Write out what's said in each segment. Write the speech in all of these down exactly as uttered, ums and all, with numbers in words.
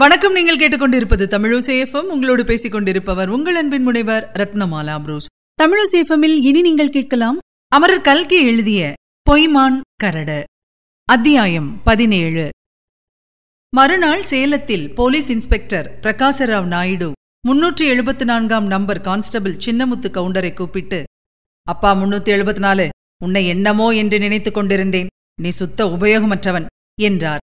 வணக்கம். நீங்கள் கேட்டுக்கொண்டிருப்பது தமிழு சேஃபம். உங்களோடு பேசிக் கொண்டிருப்பவர் உங்கள் அன்பின் முனைவர் ரத்னமாலா ப்ரூஸ். தமிழு சேஃபமில் இனி நீங்கள் கேட்கலாம் அமர கல்கி எழுதிய பொய்மான் கரடு, அத்தியாயம் பதினேழு. மறுநாள் சேலத்தில் போலீஸ் இன்ஸ்பெக்டர் பிரகாசராவ் நாயுடு முன்னூற்றி எழுபத்தி நான்காம் நம்பர் கான்ஸ்டபிள் சின்னமுத்து கவுண்டரை கூப்பிட்டு, "அப்பா முன்னூத்தி எழுபத்தி நாலு, உன்னை என்னமோ என்று நினைத்துக் கொண்டிருந்தேன். நீ சுத்த உபயோகமற்றவன்" என்றார்.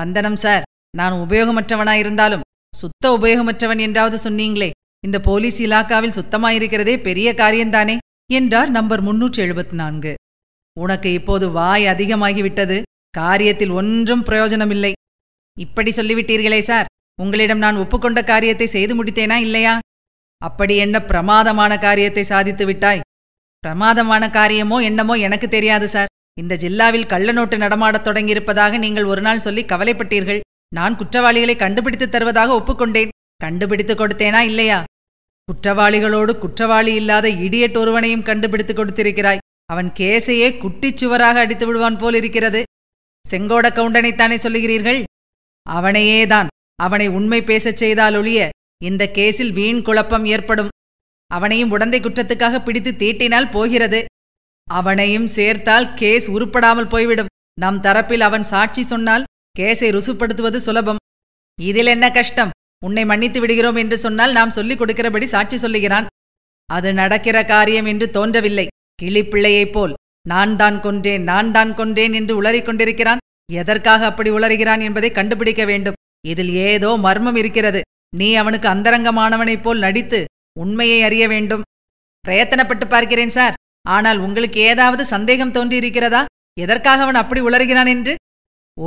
"வந்தனம் சார், நான் உபயோகமற்றவனாயிருந்தாலும் சுத்த உபயோகமற்றவன் என்றாவது சொன்னீங்களே. இந்த போலீஸ் இலாக்காவில் சுத்தமாயிருக்கிறதே பெரிய காரியந்தானே" என்றார் நம்பர் முன்னூற்றி எழுபத்தி நான்கு. "உனக்கு இப்போது வாய் அதிகமாகிவிட்டது. காரியத்தில் ஒன்றும் பிரயோஜனமில்லை." "இப்படி சொல்லிவிட்டீர்களே சார். உங்களிடம் நான் ஒப்புக்கொண்ட காரியத்தை செய்து முடித்தேனா இல்லையா?" "அப்படி என்ன பிரமாதமான காரியத்தை சாதித்து விட்டாய்?" "பிரமாதமான காரியமோ என்னமோ எனக்கு தெரியாது சார். இந்த ஜில்லாவில் கள்ளநோட்டு நடமாடத் தொடங்கியிருப்பதாக நீங்கள் ஒரு நாள் சொல்லி கவலைப்பட்டீர்கள். நான் குற்றவாளிகளை கண்டுபிடித்து தருவதாக ஒப்புக்கொண்டேன். கண்டுபிடித்து கொடுத்தேனா இல்லையா?" "குற்றவாளிகளோடு குற்றவாளி இல்லாத இடியட் ஒருவனையும் கண்டுபிடித்து கொடுத்திருக்கிறாய். அவன் கேசையே குட்டிச்சுவராக அடித்து விடுவான் போலிருக்கிறது." "செங்கோட கவுண்டனைத்தானே சொல்லுகிறீர்கள்?" "அவனையேதான். அவனை உண்மை பேசச் செய்தால் ஒழிய இந்த கேஸில் வீண் குழப்பம் ஏற்படும். அவனையும் உடந்தை குற்றத்துக்காக பிடித்து தீட்டினால் போகிறது. அவனையும் சேர்த்தால் கேஸ் உருப்படாமல் போய்விடும். நம் தரப்பில் அவன் சாட்சி சொன்னால் கேஸை ருசுப்படுத்துவது சுலபம்." "இதில் என்ன கஷ்டம்? உன்னை மன்னித்து விடுகிறோம் என்று சொன்னால் நாம் சொல்லிக் கொடுக்கிறபடி சாட்சி சொல்லுகிறான்." "அது நடக்கிற காரியம் என்று தோன்றவில்லை. கிளிப்பிள்ளையைப் போல் நான் தான் கொன்றேன் நான் தான் கொன்றேன் என்று உளறிக்கொண்டிருக்கிறான். எதற்காக அப்படி உளறுகிறான் என்பதை கண்டுபிடிக்க வேண்டும். இதில் ஏதோ மர்மம் இருக்கிறது. நீ அவனுக்கு அந்தரங்கமானவனைப் போல் நடித்து உண்மையை அறிய வேண்டும்." "பிரயத்தனப்பட்டு பார்க்கிறேன் சார். ஆனால் உங்களுக்கு ஏதாவது சந்தேகம் தோன்றியிருக்கிறதா எதற்காக அவன் அப்படி உளறுகிறான் என்று?"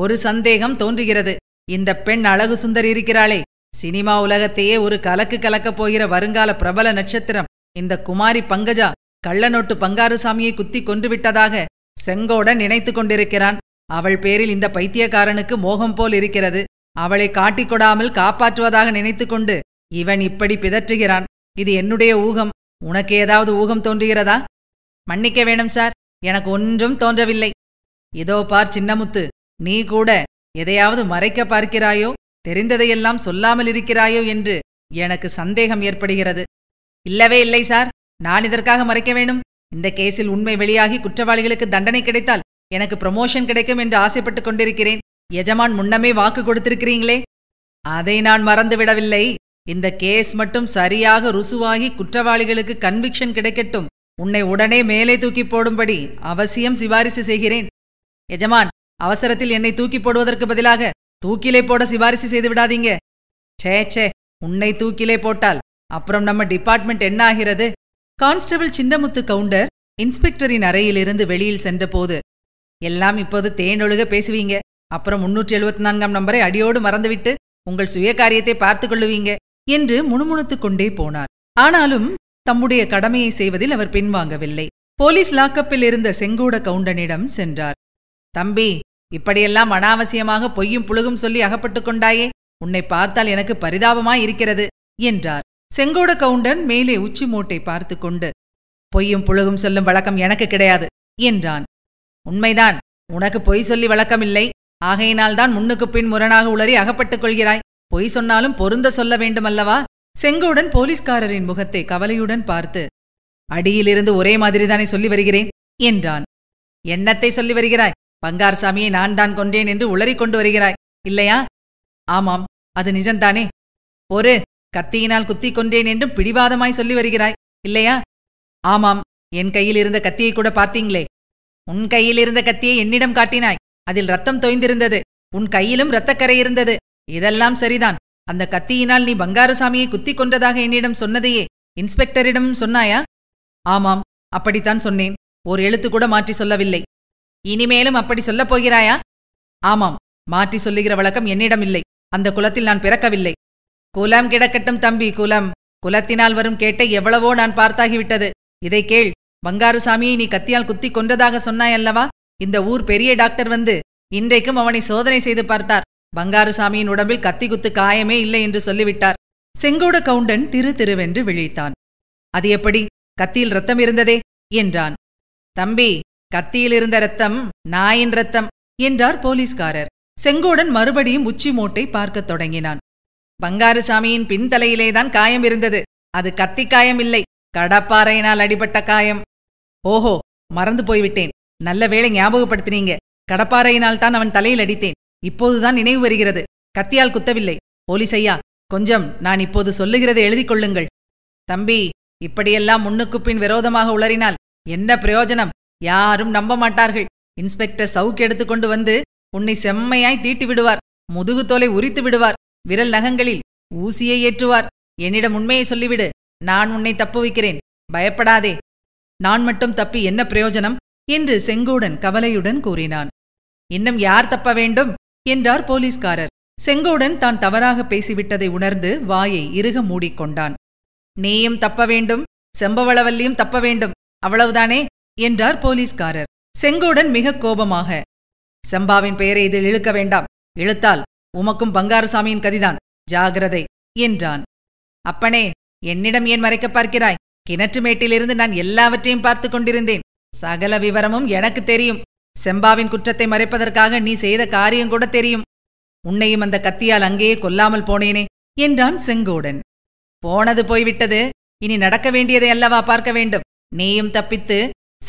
"ஒரு சந்தேகம் தோன்றுகிறது. இந்த பெண் அழகு சுந்தர் இருக்கிறாளே, சினிமா உலகத்தையே ஒரு கலக்கு கலக்கப் போகிற வருங்கால பிரபல நட்சத்திரம். இந்த குமாரி பங்கஜா கள்ளநோட்டு பங்காரசாமியை குத்தி கொன்றுவிட்டதாக செங்கோட நினைத்து கொண்டிருக்கிறான். அவள் பேரில் இந்த பைத்தியக்காரனுக்கு மோகம் போல் இருக்கிறது. அவளை காட்டிக்கொடாமல் காப்பாற்றுவதாக நினைத்து கொண்டு இவன் இப்படி பிதற்றுகிறான். இது என்னுடைய ஊகம். உனக்கு ஏதாவது ஊகம் தோன்றுகிறதா?" "மன்னிக்க வேணும் சார், எனக்கு ஒன்றும் தோன்றவில்லை." "இதோ பார் சின்னமுத்து, நீ கூட எதையாவது மறைக்க பார்க்கிறாயோ, தெரிந்ததையெல்லாம் சொல்லாமல் இருக்கிறாயோ என்று எனக்கு சந்தேகம் ஏற்படுகிறது." "இல்லவே இல்லை சார். நான் இதற்காக மறைக்க வேணும்? இந்த கேஸில் உண்மை வெளியாகி குற்றவாளிகளுக்கு தண்டனை கிடைத்தால் எனக்கு ப்ரமோஷன் கிடைக்கும் என்று ஆசைப்பட்டு கொண்டிருக்கிறேன். எஜமான் முன்னமே வாக்கு கொடுத்திருக்கிறீங்களே." "அதை நான் மறந்துவிடவில்லை. இந்த கேஸ் மட்டும் சரியாக ருசுவாகி குற்றவாளிகளுக்கு கன்விக்ஷன் கிடைக்கட்டும். உன்னை உடனே மேலே தூக்கி போடும்படி அவசியம் சிபாரிசு செய்கிறேன்." "எஜமான், அவசரத்தில் என்னை தூக்கி போடுவதற்கு பதிலாக தூக்கிலே போட சிபாரிசு செய்து விடாதீங்க." "சே சே, உன்னை தூக்கிலே போட்டால் அப்புறம் நம்ம டிபார்ட்மெண்ட் என்ன ஆகிறது?" கான்ஸ்டபிள் சின்னமுத்து கவுண்டர் இன்ஸ்பெக்டரின் அறையிலிருந்து வெளியில் சென்றபோது, "எல்லாம் இப்போது தேனொழுக பேசுவீங்க. அப்புறம் முன்னூற்றி எழுபத்தி நான்காம் நம்பரை அடியோடு மறந்துவிட்டு உங்கள் சுய காரியத்தை பார்த்து கொள்ளுவீங்க" என்று முணுமுணுத்து கொண்டே போனார். ஆனாலும் தம்முடைய கடமையை செய்வதில் அவர் பின்வாங்கவில்லை. போலீஸ் லாக்கப்பில் இருந்த செங்கோட கவுண்டனிடம் சென்றார். "தம்பி, இப்படியெல்லாம் அனாவசியமாக பொய்யும் புழுகும் சொல்லி அகப்பட்டு கொண்டாயே. உன்னை பார்த்தால் எனக்கு பரிதாபமாயிருக்கிறது" என்றார். செங்கோட கவுண்டன் மேலே உச்சி மூட்டை பார்த்து கொண்டு, "பொய்யும் புழுகும் சொல்லும் வழக்கம் எனக்கு கிடையாது" என்றான். "உண்மைதான். உனக்கு பொய் சொல்லி வழக்கமில்லை. ஆகையினால்தான் முன்னுக்கு பின் முரணாக உளறி அகப்பட்டுக் கொள்கிறாய். பொய் சொன்னாலும் பொருந்த சொல்ல வேண்டுமல்லவா?" செங்கோடன் போலீஸ்காரரின் முகத்தை கவலையுடன் பார்த்து, "அடியிலிருந்து ஒரே மாதிரிதானே சொல்லி வருகிறேன்" என்றான். "என்னத்தை சொல்லி வருகிறாய்? பங்காரசாமியை நான் தான் கொன்றேன் என்று உளறிக்கொண்டு வருகிறாய் இல்லையா?" "ஆமாம், அது நிஜம்தானே." "ஒரு கத்தியினால் குத்தி கொன்றேன் என்றும் பிடிவாதமாய் சொல்லி வருகிறாய் இல்லையா?" "ஆமாம், என் கையில் இருந்த கத்தியை கூட பார்த்தீங்களே." "உன் கையில் இருந்த கத்தியை என்னிடம் காட்டினாய். அதில் ரத்தம் தோய்ந்திருந்தது. உன் கையிலும் இரத்தக்கரை இருந்தது. இதெல்லாம் சரிதான். அந்த கத்தியினால் நீ பங்காரசாமியை குத்தி கொன்றதாக என்னிடம் சொன்னதையே இன்ஸ்பெக்டரிடம் சொன்னாயா?" "ஆமாம், அப்படித்தான் சொன்னேன். ஒரு எழுத்து கூட மாற்றி சொல்லவில்லை." "இனிமேலும் அப்படி சொல்லப் போகிறாயா?" "ஆமாம், மாற்றி சொல்லுகிற வழக்கம் என்னிடம் இல்லை. அந்த குலத்தில் நான் பிறக்கவில்லை." "குலம் கிடக்கட்டும் தம்பி, குலம். குலத்தினால் வரும் கேட்டை எவ்வளவோ நான் பார்த்தாகிவிட்டது. இதை கேள். பங்காரசாமியை நீ கத்தியால் குத்தி கொன்றதாக சொன்னாயல்லவா? இந்த ஊர் பெரிய டாக்டர் வந்து இன்றைக்கும் அவனை சோதனை செய்து பார்த்தார். பங்காரசாமியின் உடம்பில் கத்தி குத்து காயமே இல்லை என்று சொல்லிவிட்டார்." செங்கோட கவுண்டன் திரு திருவென்று விழித்தான். "அது எப்படி? கத்தியில் ரத்தம் இருந்ததே" என்றான். "தம்பி, கத்தியில் இருந்த ரத்தம் நாயின் ரத்தம்" என்றார் போலீஸ்காரர். செங்கோடன் மறுபடியும் உச்சி மூட்டை பார்க்கத் தொடங்கினான். பங்காரசாமியின் பின்தலையிலேதான் காயம் இருந்தது. அது கத்திக்காயம் இல்லை, கடப்பாறையினால் அடிபட்ட காயம். ஓஹோ, மறந்து போய்விட்டேன். நல்ல வேளை ஞாபகப்படுத்தினீங்க. கடப்பாறையினால் தான் அவன் தலையில் அடித்தேன். இப்போதுதான் நினைவு வருகிறது. கத்தியால் குத்தவில்லை. போலீசையா, கொஞ்சம் நான் இப்போது சொல்லுகிறதை எழுதி கொள்ளுங்கள். தம்பி, இப்படியெல்லாம் முன்னுக்கு பின் விரோதமாக உளறினால் என்ன பிரயோஜனம்? யாரும் நம்ப மாட்டார்கள். இன்ஸ்பெக்டர் சவுக்கு எடுத்துக்கொண்டு வந்து உன்னை செம்மையாய் தீட்டி விடுவார். முதுகுத்தோலை உரித்து விடுவார். விரல் நகங்களில் ஊசியை ஏற்றுவார். என்னிடம் உண்மையை சொல்லிவிடு, நான் உன்னை தப்பு வைக்கிறேன். பயப்படாதே. நான் மட்டும் தப்பி என்ன பிரயோஜனம் என்று செங்கோடன் கவலையுடன் கூறினான். இன்னும் யார் தப்ப வேண்டும் என்றார் போலீஸ்காரர். செங்கோடன் தான் தவறாக பேசிவிட்டதை உணர்ந்து வாயை இறுக மூடிக்கொண்டான். நீயும் தப்ப வேண்டும், செம்பவளவல்லியும் தப்ப வேண்டும், அவ்வளவுதானே என்றார் போலீஸ்காரர். செங்கோடன் மிக கோபமாக, செம்பாவின் பெயரை இதில் இழுக்க வேண்டாம். இழுத்தால் உமக்கும் பங்காரசாமியின் கதிதான். ஜாகிரதை என்றான். அப்பனே, என்னிடம் ஏன் மறைக்க பார்க்கிறாய்? கிணற்று மேட்டிலிருந்து நான் எல்லாவற்றையும் பார்த்து கொண்டிருந்தேன். சகல விவரமும் எனக்கு தெரியும். செம்பாவின் குற்றத்தை மறைப்பதற்காக நீ செய்த காரியங்கூட தெரியும். உன்னையும் அந்த கத்தியால் அங்கேயே கொல்லாமல் போனேனே என்றான் செங்கோடன். போனது போய்விட்டது. இனி நடக்க வேண்டியதை அல்லவா பார்க்க வேண்டும். நீயும் தப்பித்து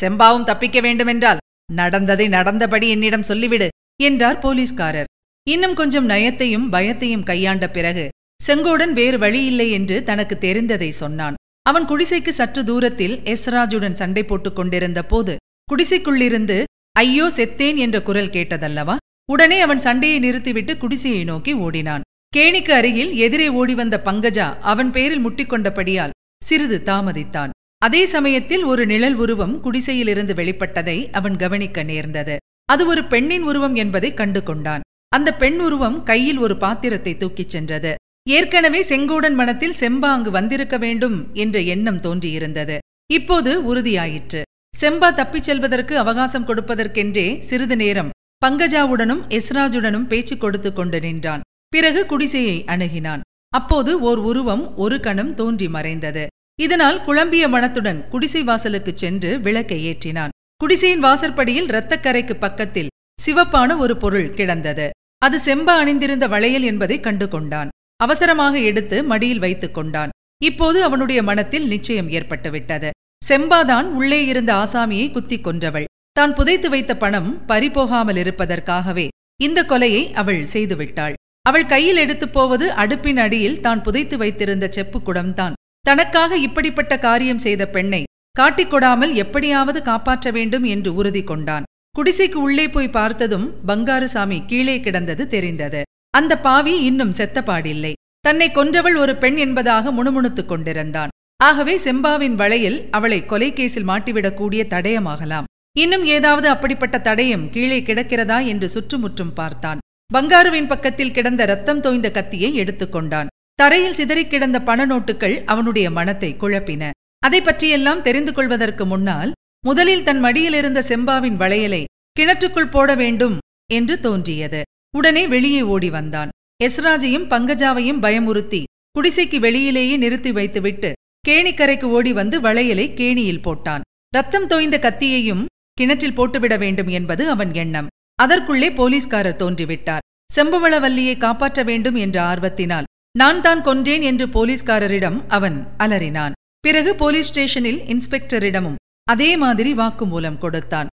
செம்பாவும் தப்பிக்க வேண்டுமென்றால் நடந்ததை நடந்தபடி என்னிடம் சொல்லிவிடு என்றார் போலீஸ்காரர். இன்னும் கொஞ்சம் நயத்தையும் பயத்தையும் கையாண்ட பிறகு செங்கோடன் வேறு வழியில்லை என்று தனக்கு தெரிந்ததை சொன்னான். அவன் குடிசைக்கு சற்று தூரத்தில் எஸ்ராஜுடன் சண்டை போட்டுக் கொண்டிருந்த போது குடிசைக்குள்ளிருந்து ஐயோ செத்தேன் என்ற குரல் கேட்டதல்லவா? உடனே அவன் சண்டையை நிறுத்திவிட்டு குடிசையை நோக்கி ஓடினான். கேணிக்கு அருகில் எதிரே ஓடிவந்த பங்கஜா அவன் பேரில் முட்டிக்கொண்டபடியால் சிறிது தாமதித்தான். அதே சமயத்தில் ஒரு நிழல் உருவம் குடிசையிலிருந்து வெளிப்பட்டதை அவன் கவனிக்க நேர்ந்தது. அது ஒரு பெண்ணின் உருவம் என்பதை கண்டு கொண்டான். அந்த பெண் உருவம் கையில் ஒரு பாத்திரத்தை தூக்கிச் சென்றது. ஏற்கனவே செங்கோடன் மனத்தில் செம்பா அங்கு வந்திருக்க வேண்டும் என்ற எண்ணம் தோன்றியிருந்தது. இப்போது உறுதியாயிற்று. செம்பா தப்பிச் செல்வதற்கு அவகாசம் கொடுப்பதற்கென்றே சிறிது நேரம் பங்கஜாவுடனும் எஸ்ராஜுடனும் பேச்சு கொடுத்து கொண்டு நின்றான். பிறகு குடிசையை அணுகினான். அப்போது ஓர் உருவம் ஒரு கணம் தோன்றி மறைந்தது. இதனால் குழம்பிய மனத்துடன் குடிசை வாசலுக்குச் சென்று விளக்கை ஏற்றினான். குடிசையின் வாசற்படியில் இரத்தக்கரைக்கு பக்கத்தில் சிவப்பான ஒரு பொருள் கிடந்தது. அது செம்பா அணிந்திருந்த வளையல் என்பதை கண்டு கொண்டான். அவசரமாக எடுத்து மடியில் வைத்துக் கொண்டான். இப்போது அவனுடைய மனத்தில் நிச்சயம் ஏற்பட்டுவிட்டது. செம்பாதான் உள்ளே இருந்த ஆசாமியை குத்திக் கொன்றவள். தான் புதைத்து வைத்த பணம் பறிபோகாமல் இருப்பதற்காகவே இந்த கொலையை அவள் செய்துவிட்டாள். அவள் கையில் எடுத்துப் போவது அடுப்பின் அடியில் தான் புதைத்து வைத்திருந்த செப்பு குடம்தான். தனக்காக இப்படிப்பட்ட காரியம் செய்த பெண்ணை காட்டிக்கொடாமல் எப்படியாவது காப்பாற்ற வேண்டும் என்று உறுதி கொண்டான். குடிசைக்கு உள்ளே போய் பார்த்ததும் பங்காரசாமி கீழே கிடந்தது தெரிந்தது. அந்த பாவி இன்னும் செத்தப்பாடில்லை. தன்னை கொன்றவள் ஒரு பெண் என்பதாக முணுமுணுத்துக் கொண்டிருந்தான். ஆகவே செம்பாவின் வளையில் அவளை கொலை கேஸில் மாட்டிவிடக்கூடிய தடயமாகலாம். இன்னும் ஏதாவது அப்படிப்பட்ட தடயம் கீழே கிடக்கிறதா என்று சுற்றுமுற்றும் பார்த்தான். பங்காருவின் பக்கத்தில் கிடந்த இரத்தம் தோய்ந்த கத்தியை எடுத்துக்கொண்டான். தரையில் சிதறிக் கிடந்த பண நோட்டுகள் அவனுடைய மனத்தை குழப்பின. அதை பற்றியெல்லாம் தெரிந்து கொள்வதற்கு முன்னால் முதலில் தன் மடியிலிருந்த செம்பாவின் வளையலை கிணற்றுக்குள் போட வேண்டும் என்று தோன்றியது. உடனே வெளியே ஓடி வந்தான். எஸ்ராஜையும் பங்கஜாவையும் பயமுறுத்தி குடிசைக்கு வெளியிலேயே நிறுத்தி வைத்துவிட்டு கேணிக்கரைக்கு ஓடி வந்து வளையலை கேணியில் போட்டான். இரத்தம் தோய்ந்த கத்தியையும் கிணற்றில் போட்டுவிட வேண்டும் என்பது அவன் எண்ணம். அதற்குள்ளே போலீஸ்காரர் தோன்றிவிட்டார். செம்பவளவல்லியை காப்பாற்ற வேண்டும் என்ற ஆர்வத்தினால் நான் தான் கொன்றேன் என்று போலீஸ்காரரிடம் அவன் அலறினான். பிறகு போலீஸ் ஸ்டேஷனில் இன்ஸ்பெக்டரிடமும் அதே மாதிரி வாக்குமூலம் கொடுத்தான்.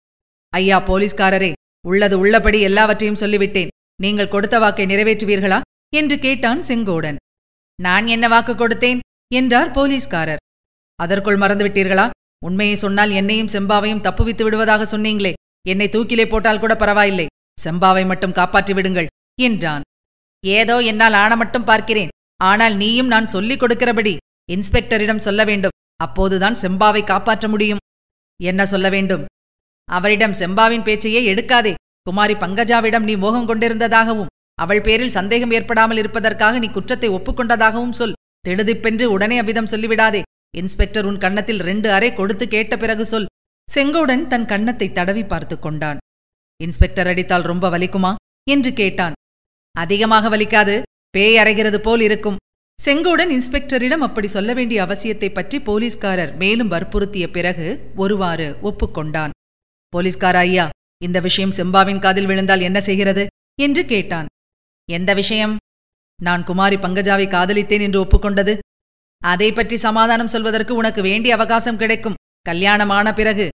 ஐயா போலீஸ்காரரே, உள்ளது உள்ளபடி எல்லாவற்றையும் சொல்லிவிட்டேன். நீங்கள் கொடுத்த வாக்கை நிறைவேற்றுவீர்களா என்று கேட்டான் செங்கோடன். நான் என்ன வாக்கு கொடுத்தேன் என்றார் போலீஸ்காரர். அதற்குள் மறந்துவிட்டீர்களா? உண்மையை சொன்னால் என்னையும் செம்பாவையும் தப்புவித்து விடுவதாக சொன்னீங்களே. என்னை தூக்கிலே போட்டால் கூட பரவாயில்லை. செம்பாவை மட்டும் காப்பாற்றி விடுங்கள் என்றான். ஏதோ என்னால் ஆன மட்டும் பார்க்கிறேன். ஆனால் நீயும் நான் சொல்லிக் கொடுக்கிறபடி இன்ஸ்பெக்டரிடம் சொல்ல வேண்டும். அப்போதுதான் செம்பாவை காப்பாற்ற முடியும். என்ன சொல்ல வேண்டும்? அவரிடம் செம்பாவின் பேச்சையே எடுக்காதே. குமாரி பங்கஜாவிடம் நீ மோகம் கொண்டிருந்ததாகவும் அவள் பேரில் சந்தேகம் ஏற்படாமல் இருப்பதற்காக நீ குற்றத்தை ஒப்புக்கொண்டதாகவும் சொல். திடுதிப்பென்று உடனே அவ்விதம் சொல்லிவிடாதே. இன்ஸ்பெக்டர் உன் கன்னத்தில் ரெண்டு அறை கொடுத்து கேட்ட பிறகு சொல். செங்கோடன் தன் கன்னத்தை தடவி பார்த்து கொண்டான். இன்ஸ்பெக்டர் அடித்தால் ரொம்ப வலிக்குமா என்று கேட்டான். அதிகமாக வலிக்காது, பேய் அரைகிறது போல் இருக்கும். செங்கோடன் இன்ஸ்பெக்டரிடம் அப்படி சொல்ல வேண்டிய அவசியத்தை பற்றி போலீஸ்காரர் மேலும் வற்புறுத்திய பிறகு ஒருவாறு ஒப்புக்கொண்டான். போலீஸ்கார ஐயா, இந்த விஷயம் செம்பாவின் காதில் விழுந்தால் என்ன செய்கிறது என்று கேட்டான். எந்த விஷயம்? நான் குமாரி பங்கஜாவை காதலித்தேன் என்று ஒப்புக்கொண்டது. அதை பற்றி சமாதானம் சொல்வதற்கு உனக்கு வேண்டிய அவகாசம் கிடைக்கும். கல்யாணமான பிறகு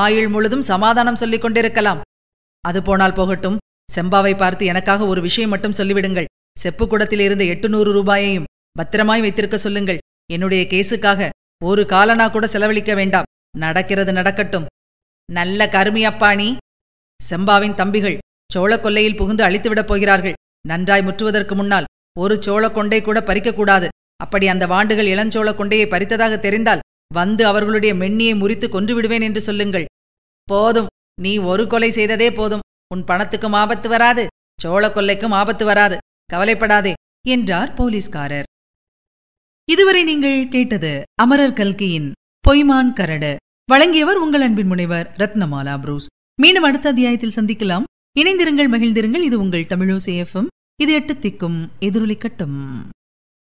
ஆயுள் முழுதும் சமாதானம் சொல்லிக் கொண்டிருக்கலாம். அது போனால் போகட்டும். செம்பாவை பார்த்து எனக்காக ஒரு விஷயம் மட்டும் சொல்லிவிடுங்கள். செப்புக்குடத்தில் இருந்த எட்டு நூறு ரூபாயையும் பத்திரமாய் வைத்திருக்க சொல்லுங்கள். என்னுடைய கேஸுக்காக ஒரு காலனா கூட செலவழிக்க வேண்டாம். நடக்கிறது நடக்கட்டும். நல்ல கருமியப்பாணி. செம்பாவின் தம்பிகள் சோழ கொல்லையில் புகுந்து அழித்துவிடப் போகிறார்கள். நன்றாய் முற்றுவதற்கு முன்னால் ஒரு சோழ கொண்டை கூட பறிக்கக்கூடாது. அப்படி அந்த வாண்டுகள் இளஞ்சோழ கொண்டையை பறித்ததாக தெரிந்தால் வந்து அவர்களுடைய மென்னியை முறித்து கொன்று விடுவேன் என்று சொல்லுங்கள். போதும், நீ ஒரு கொலை செய்ததே போதும். உன் பணத்துக்கும் ஆபத்து வராது, சோழ கொல்லைக்கும் ஆபத்து வராது. கவலைப்படாதே என்றார் போலீஸ்காரர். இதுவரை நீங்கள் கேட்டது அமரர் கல்கியின் பொய்மான் கரடு. வழங்கியவர் உங்கள் அன்பின் முனைவர் ரத்னமாலா ப்ரூஸ். மீண்டும் அடுத்த அத்தியாயத்தில் சந்திக்கலாம். இணைந்திருங்கள், மகிழ்ந்திருங்கள். இது உங்கள் தமிழு சேஃபம். இது எட்டு திக்கும் எதிரொலிக்கட்டும்.